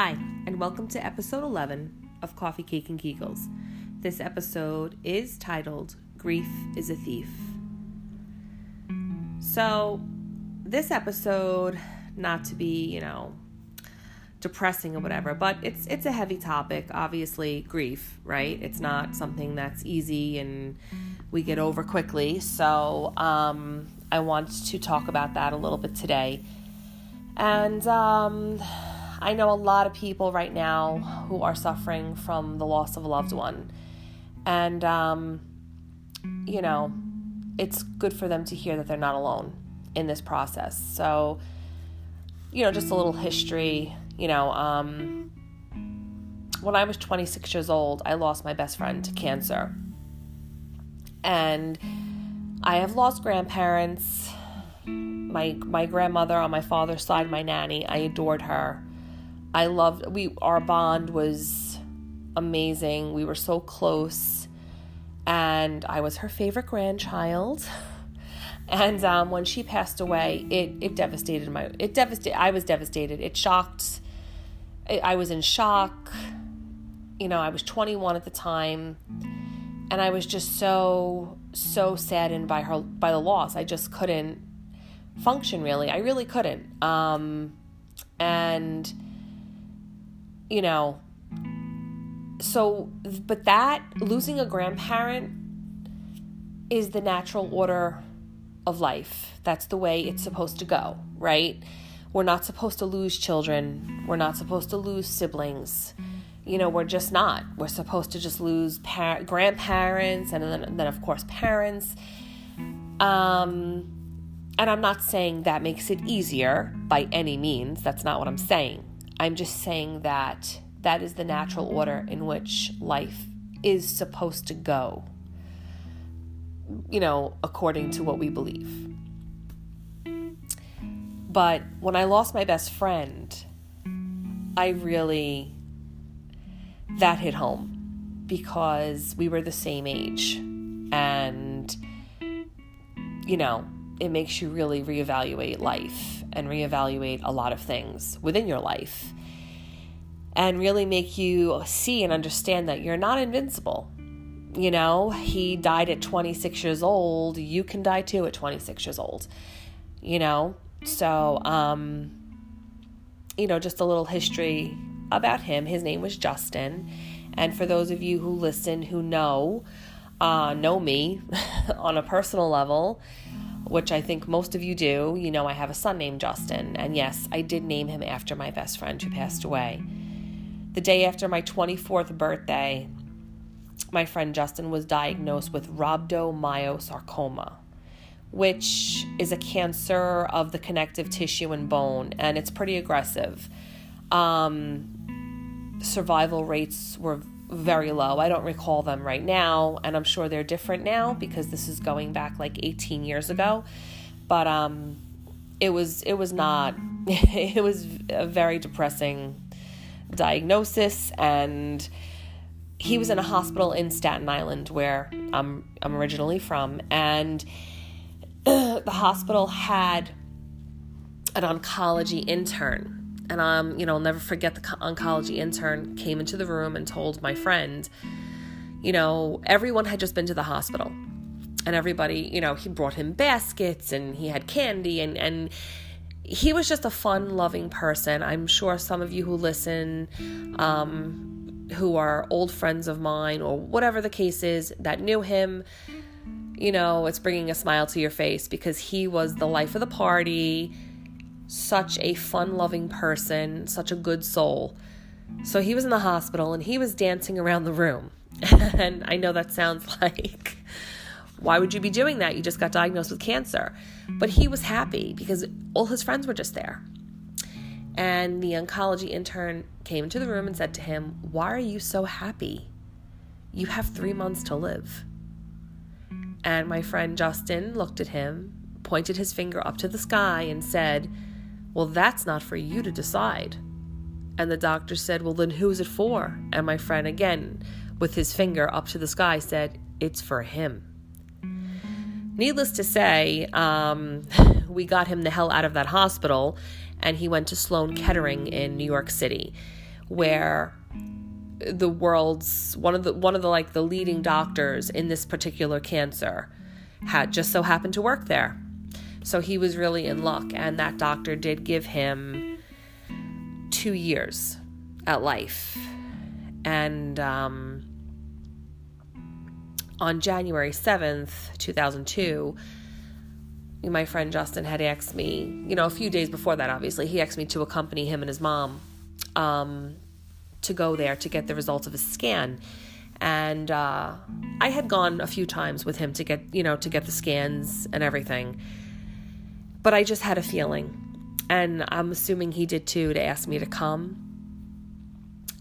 Hi, and welcome to episode 11 of Coffee, Cake, and Kegels. This episode is titled, Grief is a Thief. So, this episode, not to be, depressing or whatever, but it's a heavy topic, obviously, grief, right? It's not something that's easy and we get over quickly. So, I want to talk about that a little bit today. And, I know a lot of people right now who are suffering from the loss of a loved one. And, it's good for them to hear that they're not alone in this process. So, just a little history, when I was 26 years old, I lost my best friend to cancer. And I have lost grandparents, my grandmother on my father's side, my nanny. I adored her. Our bond was amazing. We were so close, and I was her favorite grandchild. And when she passed away, I was devastated. It shocked. I was in shock. I was 21 at the time, and I was just so saddened by the loss. I just couldn't function really. I really couldn't. And but that losing a grandparent is the natural order of life. That's the way it's supposed to go, right? We're not supposed to lose children. We're not supposed to lose siblings. We're just not. We're supposed to just lose grandparents and then of course parents. And I'm not saying that makes it easier by any means. That's not what I'm saying. I'm just saying that is the natural order in which life is supposed to go, according to what we believe. But when I lost my best friend, that hit home because we were the same age. And, it makes you really reevaluate life and reevaluate a lot of things within your life and really make you see and understand that you're not invincible. He died at 26 years old. You can die too at 26 years old, So, just a little history about him. His name was Justin. And for those of you who listen, who know me on a personal level, which I think most of you do, I have a son named Justin. And yes, I did name him after my best friend who passed away. The day after my 24th birthday, my friend Justin was diagnosed with rhabdomyosarcoma, which is a cancer of the connective tissue and bone, and it's pretty aggressive. Survival rates were very low. I don't recall them right now, and I'm sure they're different now because this is going back like 18 years ago. But it was a very depressing diagnosis, and he was in a hospital in Staten Island where I'm originally from, and the hospital had an oncology intern. And, I'll never forget the oncology intern came into the room and told my friend, everyone had just been to the hospital and everybody, he brought him baskets and he had candy and he was just a fun, loving person. I'm sure some of you who listen, who are old friends of mine or whatever the case is that knew him, it's bringing a smile to your face because he was the life of the party. Such a fun-loving person, such a good soul. So he was in the hospital and he was dancing around the room. And I know that sounds like, why would you be doing that? You just got diagnosed with cancer. But he was happy because all his friends were just there. And the oncology intern came into the room and said to him, "Why are you so happy? You have 3 months to live." And my friend Justin looked at him, pointed his finger up to the sky and said, "Well, that's not for you to decide." And the doctor said, "Well, then who is it for?" And my friend, again, with his finger up to the sky, said, "It's for him." Needless to say, we got him the hell out of that hospital, and he went to Sloan Kettering in New York City, where the world's one of the like the leading doctors in this particular cancer had just so happened to work there. So he was really in luck, and that doctor did give him 2 years at life. And on January 7th, 2002, my friend Justin had asked me, a few days before that, obviously, he asked me to accompany him and his mom to go there to get the results of his scan. And I had gone a few times with him to get, to get the scans and everything. But I just had a feeling, and I'm assuming he did too, to ask me to come.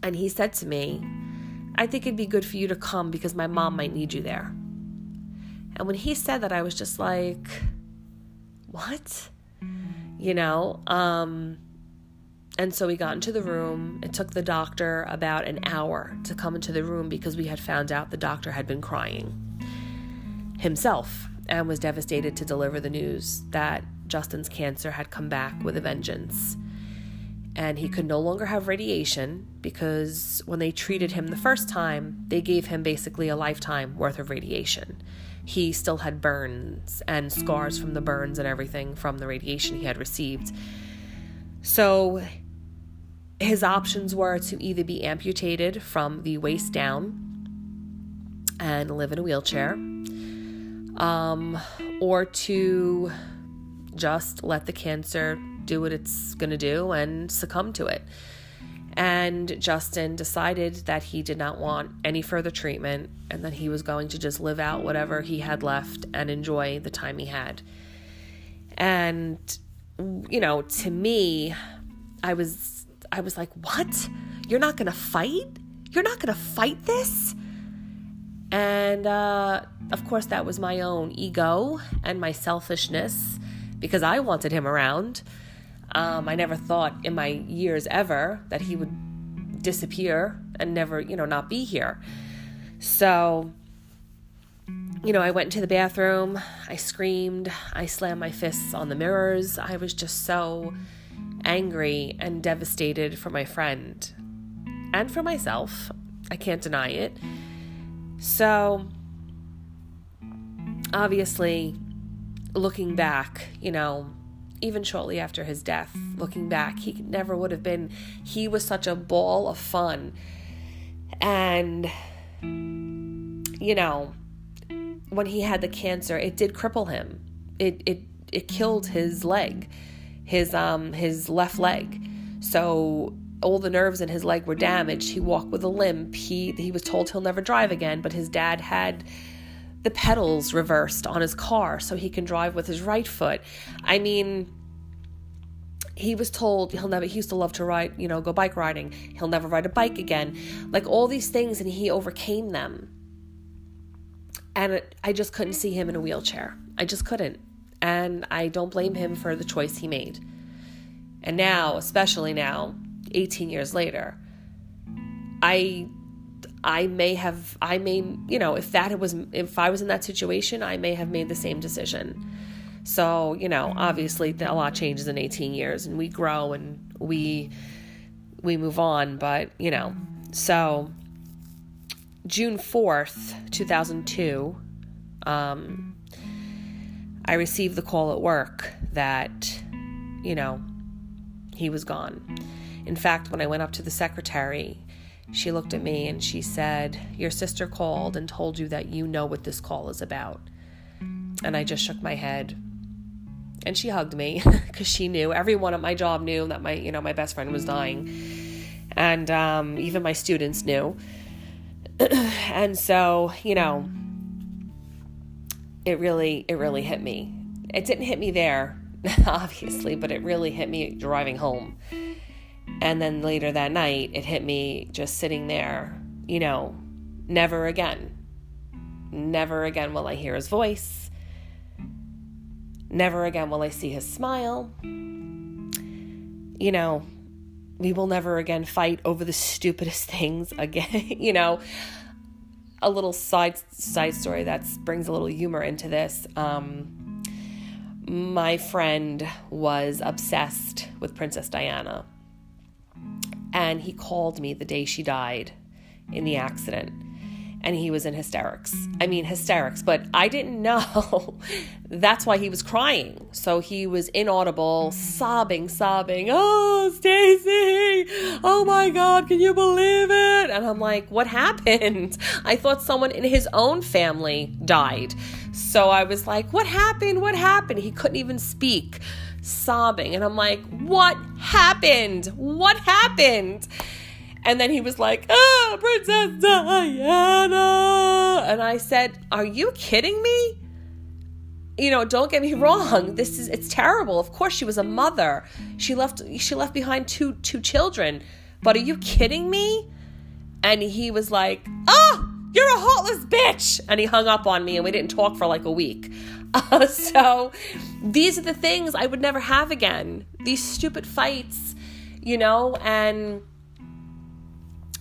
And he said to me, I think it'd be good for you to come because my mom might need you there. And when he said that, I was just like, what? And so we got into the room. It took the doctor about an hour to come into the room because we had found out the doctor had been crying himself and was devastated to deliver the news that Justin's cancer had come back with a vengeance. And he could no longer have radiation because when they treated him the first time, they gave him basically a lifetime worth of radiation. He still had burns and scars from the burns and everything from the radiation he had received. So his options were to either be amputated from the waist down and live in a wheelchair, or to just let the cancer do what it's going to do and succumb to it. And Justin decided that he did not want any further treatment and that he was going to just live out whatever he had left and enjoy the time he had. And, to me, I was like, what? You're not going to fight? You're not going to fight this? And, of course, that was my own ego and my selfishness because I wanted him around. I never thought in my years ever that he would disappear and never, not be here. So, I went into the bathroom, I screamed, I slammed my fists on the mirrors. I was just so angry and devastated for my friend and for myself. I can't deny it. So, obviously, looking back, even shortly after his death, looking back, he never would have been, he was such a ball of fun. And, when he had the cancer, it did cripple him. It killed his leg, his left leg. So all the nerves in his leg were damaged. He walked with a limp. He was told he'll never drive again, but his dad had the pedals reversed on his car so he can drive with his right foot. I mean, he was told he used to love to ride, go bike riding. He'll never ride a bike again. Like all these things, and he overcame them. And I just couldn't see him in a wheelchair. I just couldn't. And I don't blame him for the choice he made. And now, especially now, 18 years later, if I was in that situation, I may have made the same decision. So, obviously a lot changes in 18 years and we grow and we move on, but, so June 4th, 2002, I received the call at work that, he was gone. In fact, when I went up to the secretary, she looked at me and she said, "Your sister called and told you that you know what this call is about." And I just shook my head. And she hugged me because she knew. Everyone at my job knew that my best friend was dying. And even my students knew. And so, it really hit me. It didn't hit me there, obviously, but it really hit me driving home. And then later that night, it hit me just sitting there, never again. Never again will I hear his voice. Never again will I see his smile. We will never again fight over the stupidest things again. A little side story that brings a little humor into this. My friend was obsessed with Princess Diana. And he called me the day she died in the accident. And he was in hysterics. I mean, hysterics. But I didn't know that's why he was crying. So he was inaudible, sobbing. Oh, Stacy! Oh, my God, can you believe it? And I'm like, what happened? I thought someone in his own family died. So I was like, what happened? He couldn't even speak, sobbing. And I'm like, what happened? And then he was like, oh, Princess Diana. And I said, are you kidding me? You know, don't get me wrong. It's terrible. Of course, she was a mother. She left behind two children. But are you kidding me? And he was like, oh, you're a heartless bitch. And he hung up on me and we didn't talk for like a week. So these are the things I would never have again. These stupid fights, you know, and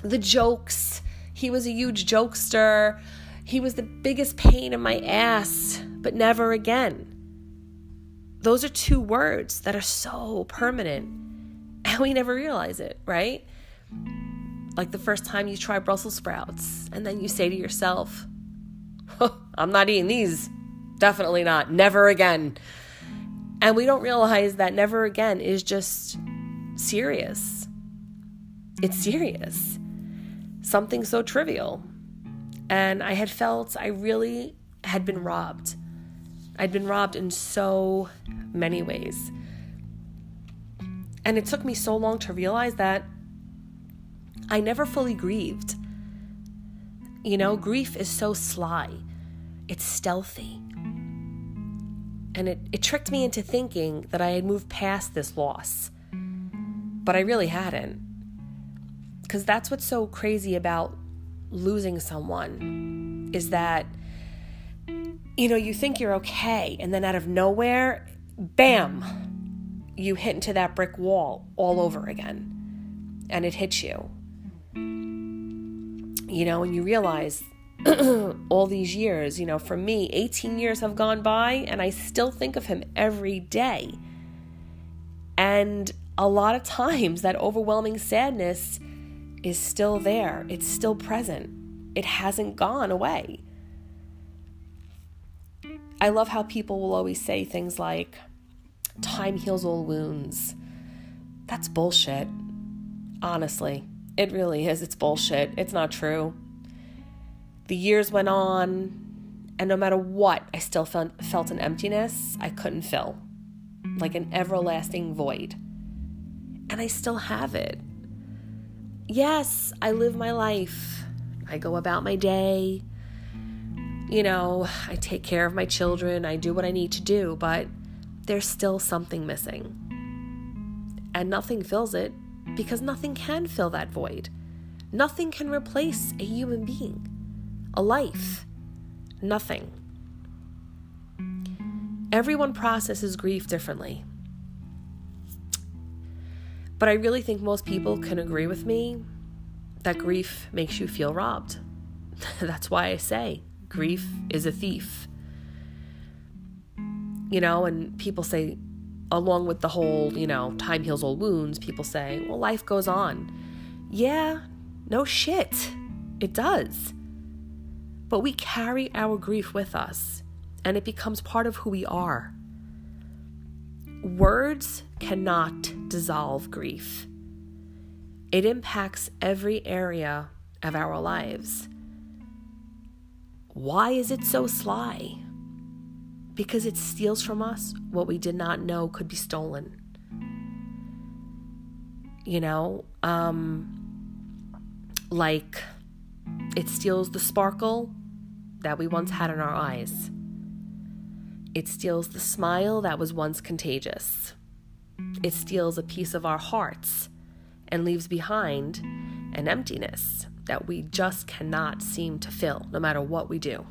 the jokes. He was a huge jokester. He was the biggest pain in my ass, but never again. Those are two words that are so permanent, and we never realize it, right? Like the first time you try Brussels sprouts, and then you say to yourself, I'm not eating these. Definitely not. Never again. And we don't realize that never again is just serious. It's serious. Something so trivial. And I really had been robbed. I'd been robbed in so many ways. And it took me so long to realize that I never fully grieved. You know, grief is so sly. It's stealthy. And it tricked me into thinking that I had moved past this loss. But I really hadn't. Because that's what's so crazy about losing someone is that, you know, you think you're okay. And then out of nowhere, bam, you hit into that brick wall all over again. And it hits you. You know, and you realize all these years, you know, for me, 18 years have gone by and I still think of him every day. And a lot of times that overwhelming sadness is still there. It's still present. It hasn't gone away. I love how people will always say things like, time heals all wounds. That's bullshit. Honestly, it really is. It's bullshit. It's not true. The years went on, and no matter what, I still felt an emptiness I couldn't fill, like an everlasting void. And I still have it. Yes, I live my life. I go about my day. You know, I take care of my children. I do what I need to do, but there's still something missing. And nothing fills it because nothing can fill that void. Nothing can replace a human being, a life, nothing. Everyone processes grief differently. But I really think most people can agree with me that grief makes you feel robbed. That's why I say grief is a thief. You know, and people say, along with the whole, you know, time heals all wounds, people say, well, life goes on. Yeah, no shit. It does. But we carry our grief with us, and it becomes part of who we are. Words cannot dissolve grief. It impacts every area of our lives. Why is it so sly? Because it steals from us what we did not know could be stolen. You know, like it steals the sparkle that we once had in our eyes. It steals the smile that was once contagious. It steals a piece of our hearts and leaves behind an emptiness that we just cannot seem to fill, no matter what we do,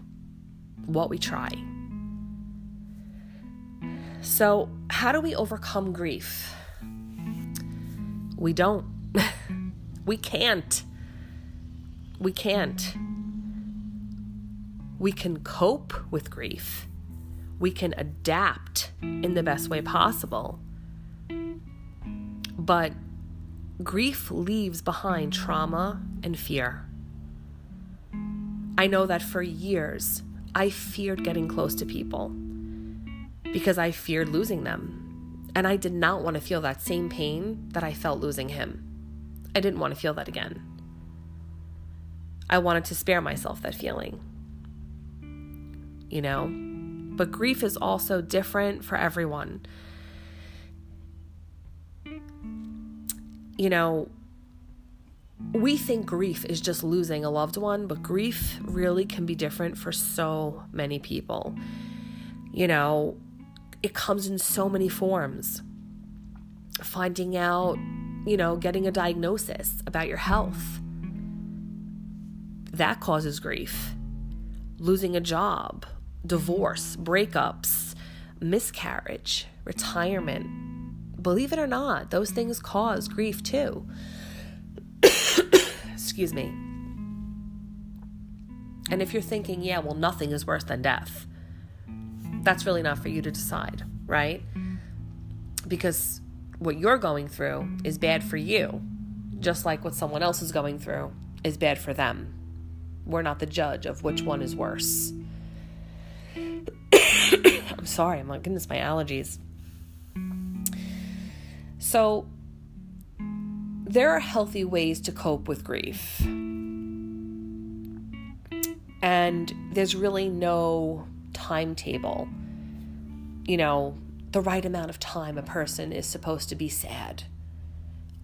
what we try. So, how do we overcome grief? We don't. We can't. We can cope with grief. We can adapt in the best way possible. But Grief leaves behind trauma and fear. I know that for years, I feared getting close to people because I feared losing them. And I did not want to feel that same pain that I felt losing him. I didn't want to feel that again. I wanted to spare myself that feeling, you know? But grief is also different for everyone. You know, we think grief is just losing a loved one, but grief really can be different for so many people. You know, it comes in so many forms. Finding out, you know, getting a diagnosis about your health, that causes grief. Losing a job, divorce, breakups, miscarriage, retirement. Believe it or not, those things cause grief too. Excuse me. And if you're thinking, yeah, well, nothing is worse than death, that's really not for you to decide, right? Because what you're going through is bad for you, just like what someone else is going through is bad for them. We're not the judge of which one is worse. I'm sorry. I'm like, goodness, my allergies. So there are healthy ways to cope with grief. And there's really no timetable, you know, the right amount of time a person is supposed to be sad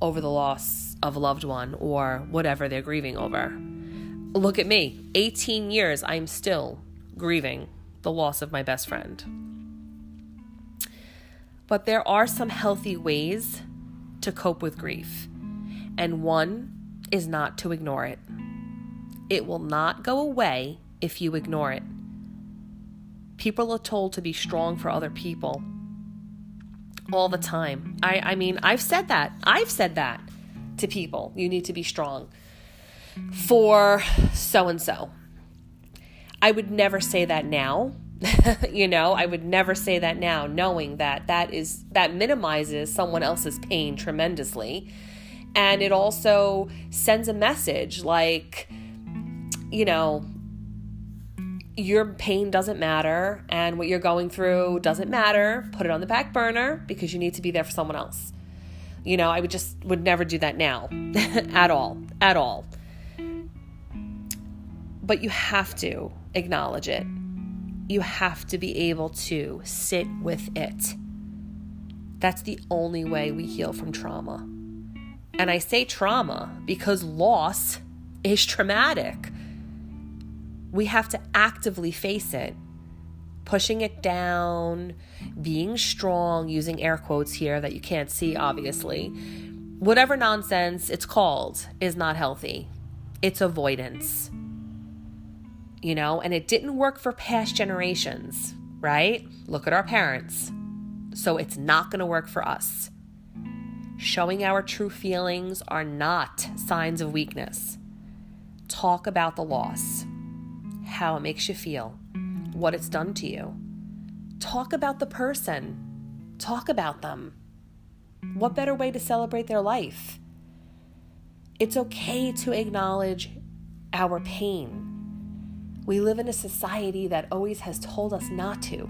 over the loss of a loved one or whatever they're grieving over. Look at me, 18 years, I'm still grieving the loss of my best friend. But there are some healthy ways to cope with grief. And one is not to ignore it. It will not go away if you ignore it. People are told to be strong for other people all the time. I mean, I've said that to people. You need to be strong for so-and-so. I would never say that now. You know, I would never say that now, knowing that minimizes someone else's pain tremendously. And it also sends a message like, you know, your pain doesn't matter and what you're going through doesn't matter. Put it on the back burner because you need to be there for someone else. You know, I would never do that now at all. But you have to acknowledge it. You have to be able to sit with it. That's the only way we heal from trauma. And I say trauma because loss is traumatic. We have to actively face it. Pushing it down, being strong, using air quotes here that you can't see, obviously. Whatever nonsense it's called is not healthy. It's avoidance. You know, and it didn't work for past generations, right? Look at our parents. So it's not going to work for us. Showing our true feelings are not signs of weakness. Talk about the loss, how it makes you feel, what it's done to you. Talk about the person. Talk about them. What better way to celebrate their life? It's okay to acknowledge our pain. We live in a society that always has told us not to.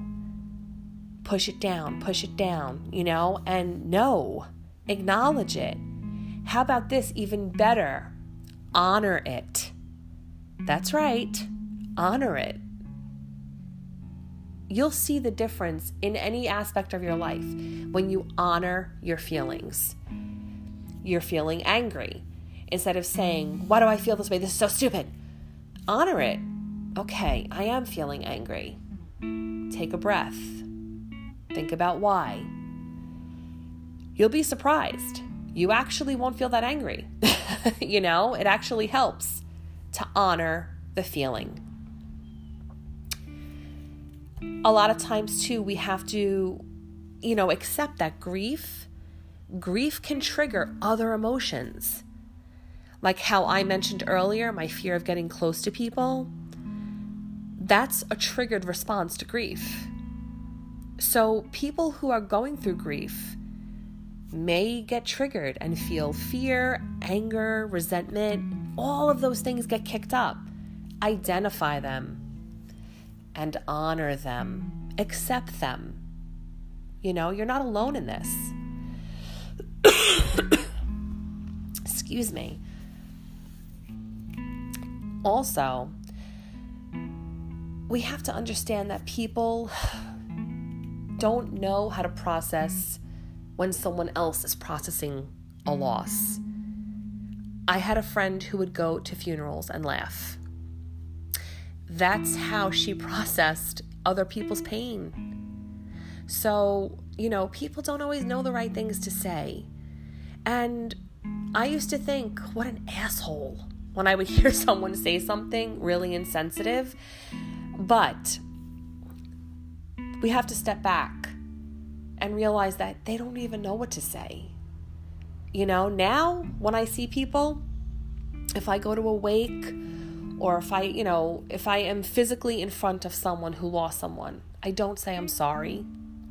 Push it down, you know? And no. Acknowledge it. How about this? Even better, honor it. That's right. Honor it. You'll see the difference in any aspect of your life when you honor your feelings. You're feeling angry. Instead of saying, why do I feel this way? This is so stupid. Honor it. Okay, I am feeling angry. Take a breath. Think about why. You'll be surprised. You actually won't feel that angry. You know, it actually helps to honor the feeling. A lot of times too, we have to, you know, accept that grief can trigger other emotions. Like how I mentioned earlier, my fear of getting close to people, that's a triggered response to grief. So people who are going through grief, may get triggered and feel fear, anger, resentment. All of those things get kicked up. Identify them and honor them. Accept them. You know, you're not alone in this. Excuse me. Also, we have to understand that people don't know how to process when someone else is processing a loss. I had a friend who would go to funerals and laugh. That's how she processed other people's pain. So, you know, people don't always know the right things to say. And I used to think, what an asshole, when I would hear someone say something really insensitive. But we have to step back and realize that they don't even know what to say. You know, now when I see people, if I go to a wake or if I, you know, if I am physically in front of someone who lost someone, I don't say I'm sorry.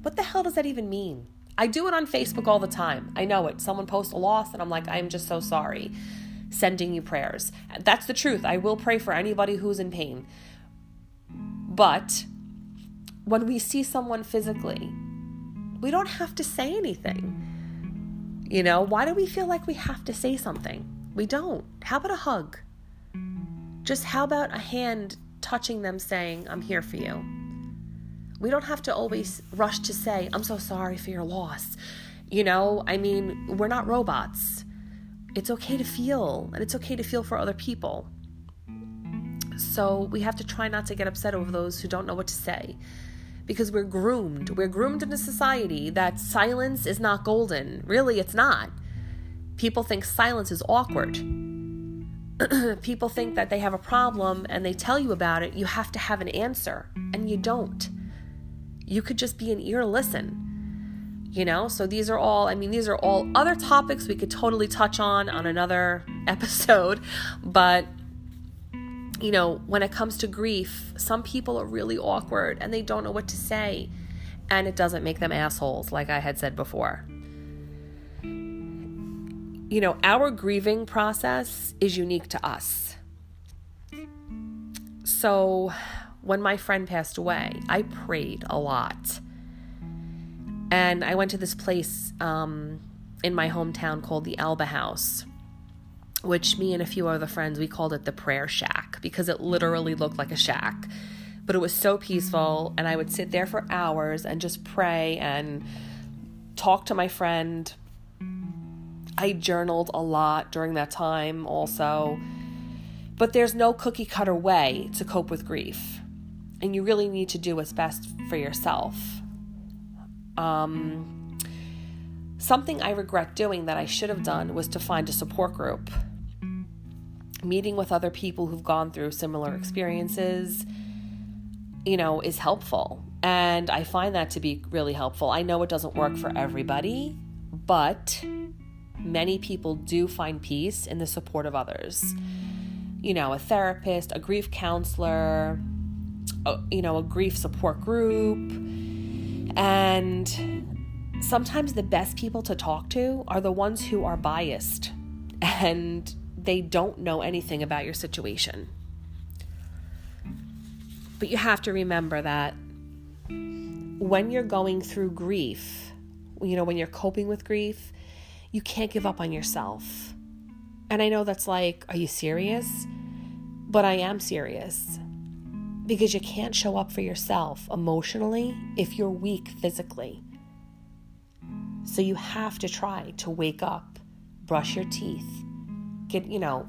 What the hell does that even mean? I do it on Facebook all the time. I know it. Someone posts a loss and I'm like, I'm just so sorry. Sending you prayers. That's the truth. I will pray for anybody who's in pain. But when we see someone physically, we don't have to say anything. You know, why do we feel like we have to say something? We don't. How about a hug? Just how about a hand touching them saying, I'm here for you? We don't have to always rush to say, I'm so sorry for your loss. You know, I mean, we're not robots. It's okay to feel, and it's okay to feel for other people. So we have to try not to get upset over those who don't know what to say. Because we're groomed. We're groomed in a society that silence is not golden. Really, it's not. People think silence is awkward. People think that they have a problem and they tell you about it. You have to have an answer. And you don't. You could just be an ear listen. You know? So these are all other topics we could totally touch on another episode. But you know, when it comes to grief, some people are really awkward and they don't know what to say. And it doesn't make them assholes, like I had said before. You know, our grieving process is unique to us. So when my friend passed away, I prayed a lot. And I went to this place in my hometown called the Alba House, which me and a few other friends, we called it the prayer shack because it literally looked like a shack. But it was so peaceful, and I would sit there for hours and just pray and talk to my friend. I journaled a lot during that time also. But there's no cookie-cutter way to cope with grief, and you really need to do what's best for yourself. Something I regret doing that I should have done was to find a support group. Meeting with other people who've gone through similar experiences, you know, is helpful. And I find that to be really helpful. I know it doesn't work for everybody, but many people do find peace in the support of others. You know, a therapist, a grief counselor, you know, a grief support group. And sometimes the best people to talk to are the ones who are biased and they don't know anything about your situation. But you have to remember that when you're going through grief, you know, when you're coping with grief, you can't give up on yourself. And I know that's like, are you serious? But I am serious, because you can't show up for yourself emotionally if you're weak physically. So you have to try to wake up, brush your teeth, get, you know,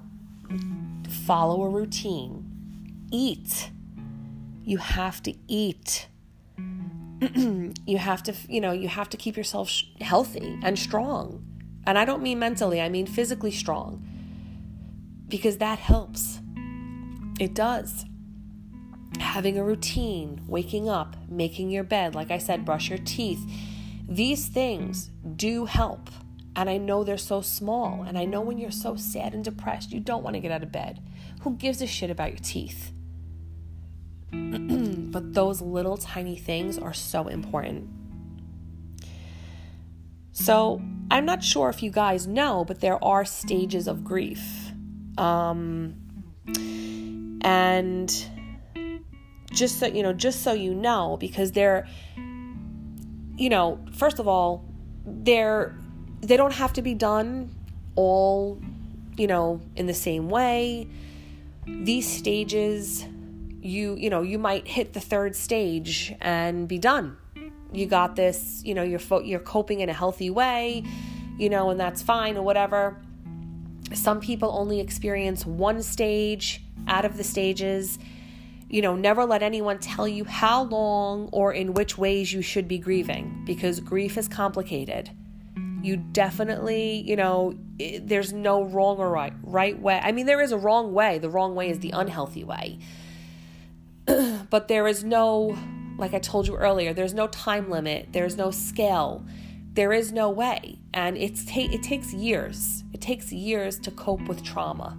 follow a routine, eat. You have to eat. You have to, you know, you have to keep yourself healthy and strong. And I don't mean mentally, I mean physically strong, because that helps. It does. Having a routine, waking up, making your bed, like I said, brush your teeth. These things do help, and I know they're so small, and I know when you're so sad and depressed, you don't want to get out of bed. Who gives a shit about your teeth? But those little tiny things are so important. So I'm not sure if you guys know, but there are stages of grief. And just so you know, because they're, you know, first of all, they don't have to be done all, you know, in the same way. These stages, you might hit the third stage and be done. You got this, you know, you're coping in a healthy way, you know, and that's fine or whatever. Some people only experience one stage out of the stages. You know, never let anyone tell you how long or in which ways you should be grieving, because grief is complicated. You definitely, you know, there's no wrong or right way. I mean, there is a wrong way. The wrong way is the unhealthy way. But there is no, like I told you earlier, there's no time limit. There's no scale. There is no way. And it takes years. It takes years to cope with trauma.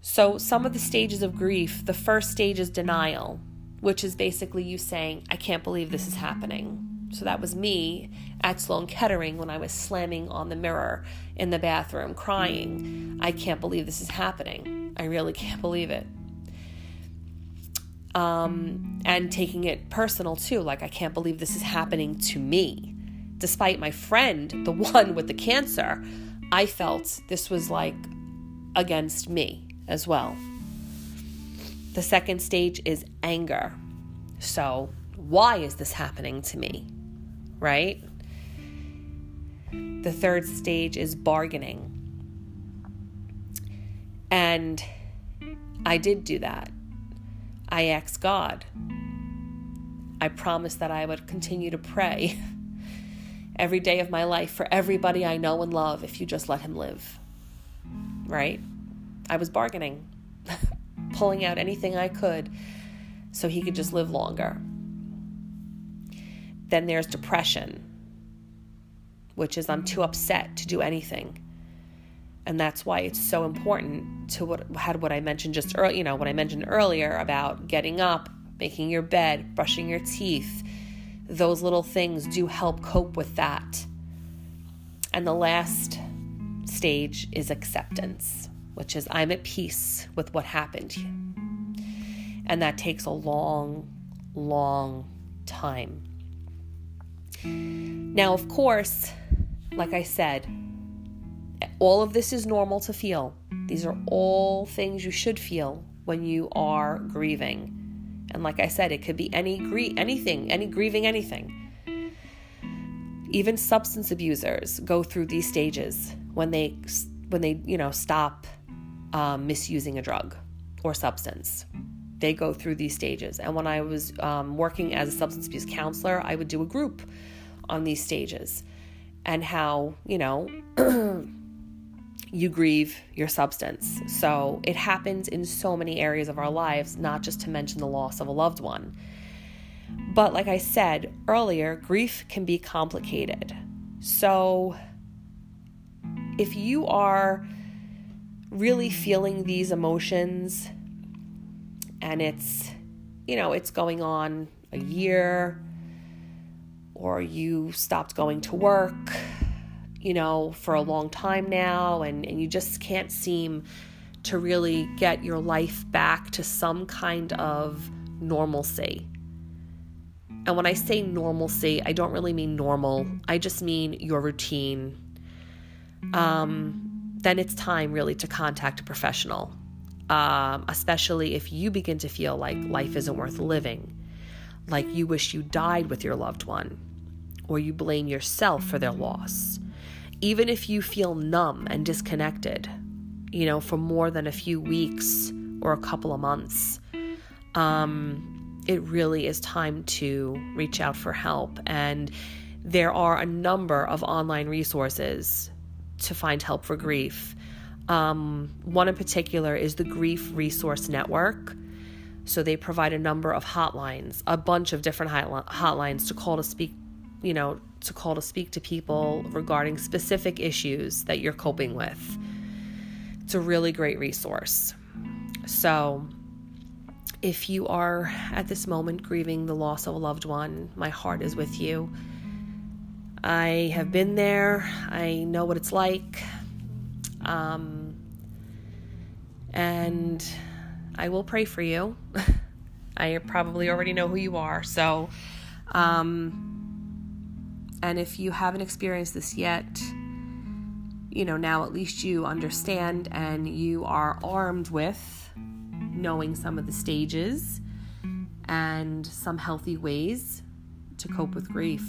So some of the stages of grief, the first stage is denial, which is basically you saying, I can't believe this is happening. So that was me at Sloan Kettering when I was slamming on the mirror in the bathroom crying. I can't believe this is happening. I really can't believe it. And taking it personal too. Like, I can't believe this is happening to me. Despite my friend, the one with the cancer, I felt this was like against me as well. The second stage is anger. So why is this happening to me? Right? The third stage is bargaining. And I did do that. I asked God. I promised that I would continue to pray every day of my life for everybody I know and love if you just let him live. Right? I was bargaining, pulling out anything I could so he could just live longer. Then there's depression, which is I'm too upset to do anything. And that's why it's so important to what I mentioned earlier about getting up, making your bed, brushing your teeth. Those little things do help cope with that. And the last stage is acceptance, which is I'm at peace with what happened. And that takes a long, long time. Now, of course, like I said, all of this is normal to feel. These are all things you should feel when you are grieving. And like I said, it could be any grieving anything. Even substance abusers go through these stages when they stop misusing a drug or substance. They go through these stages. And when I was working as a substance abuse counselor, I would do a group on these stages and how, you know, you grieve your substance. So it happens in so many areas of our lives, not just to mention the loss of a loved one. But like I said earlier, grief can be complicated. So if you are really feeling these emotions, and it's, you know, it's going on a year, or you stopped going to work, you know, for a long time now, and you just can't seem to really get your life back to some kind of normalcy. And when I say normalcy, I don't really mean normal. I just mean your routine. Then it's time really to contact a professional. Especially if you begin to feel like life isn't worth living, like you wish you died with your loved one, or you blame yourself for their loss. Even if you feel numb and disconnected, you know, for more than a few weeks or a couple of months, it really is time to reach out for help. And there are a number of online resources to find help for grief. One in particular is the Grief Resource Network. So they provide a number of hotlines, a bunch of different hotlines to call to speak to people regarding specific issues that you're coping with. It's a really great resource. So if you are at this moment grieving the loss of a loved one, my heart is with you. I have been there. I know what it's like. And I will pray for you. I probably already know who you are. So, and if you haven't experienced this yet, you know, now at least you understand and you are armed with knowing some of the stages and some healthy ways to cope with grief.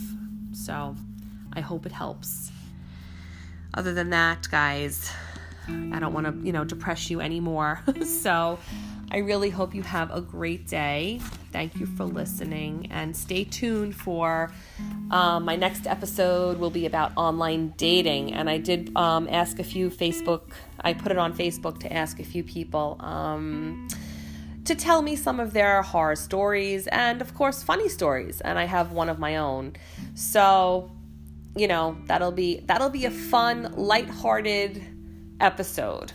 So I hope it helps. Other than that, guys, I don't want to, depress you anymore. So I really hope you have a great day. Thank you for listening, and stay tuned for my next episode will be about online dating. And I did ask a few I put it on Facebook to ask a few people to tell me some of their horror stories and, of course, funny stories. And I have one of my own. So, that'll be a fun, lighthearted episode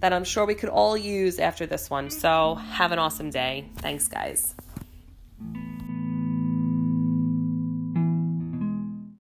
that I'm sure we could all use after this one. So have an awesome day. Thanks, guys.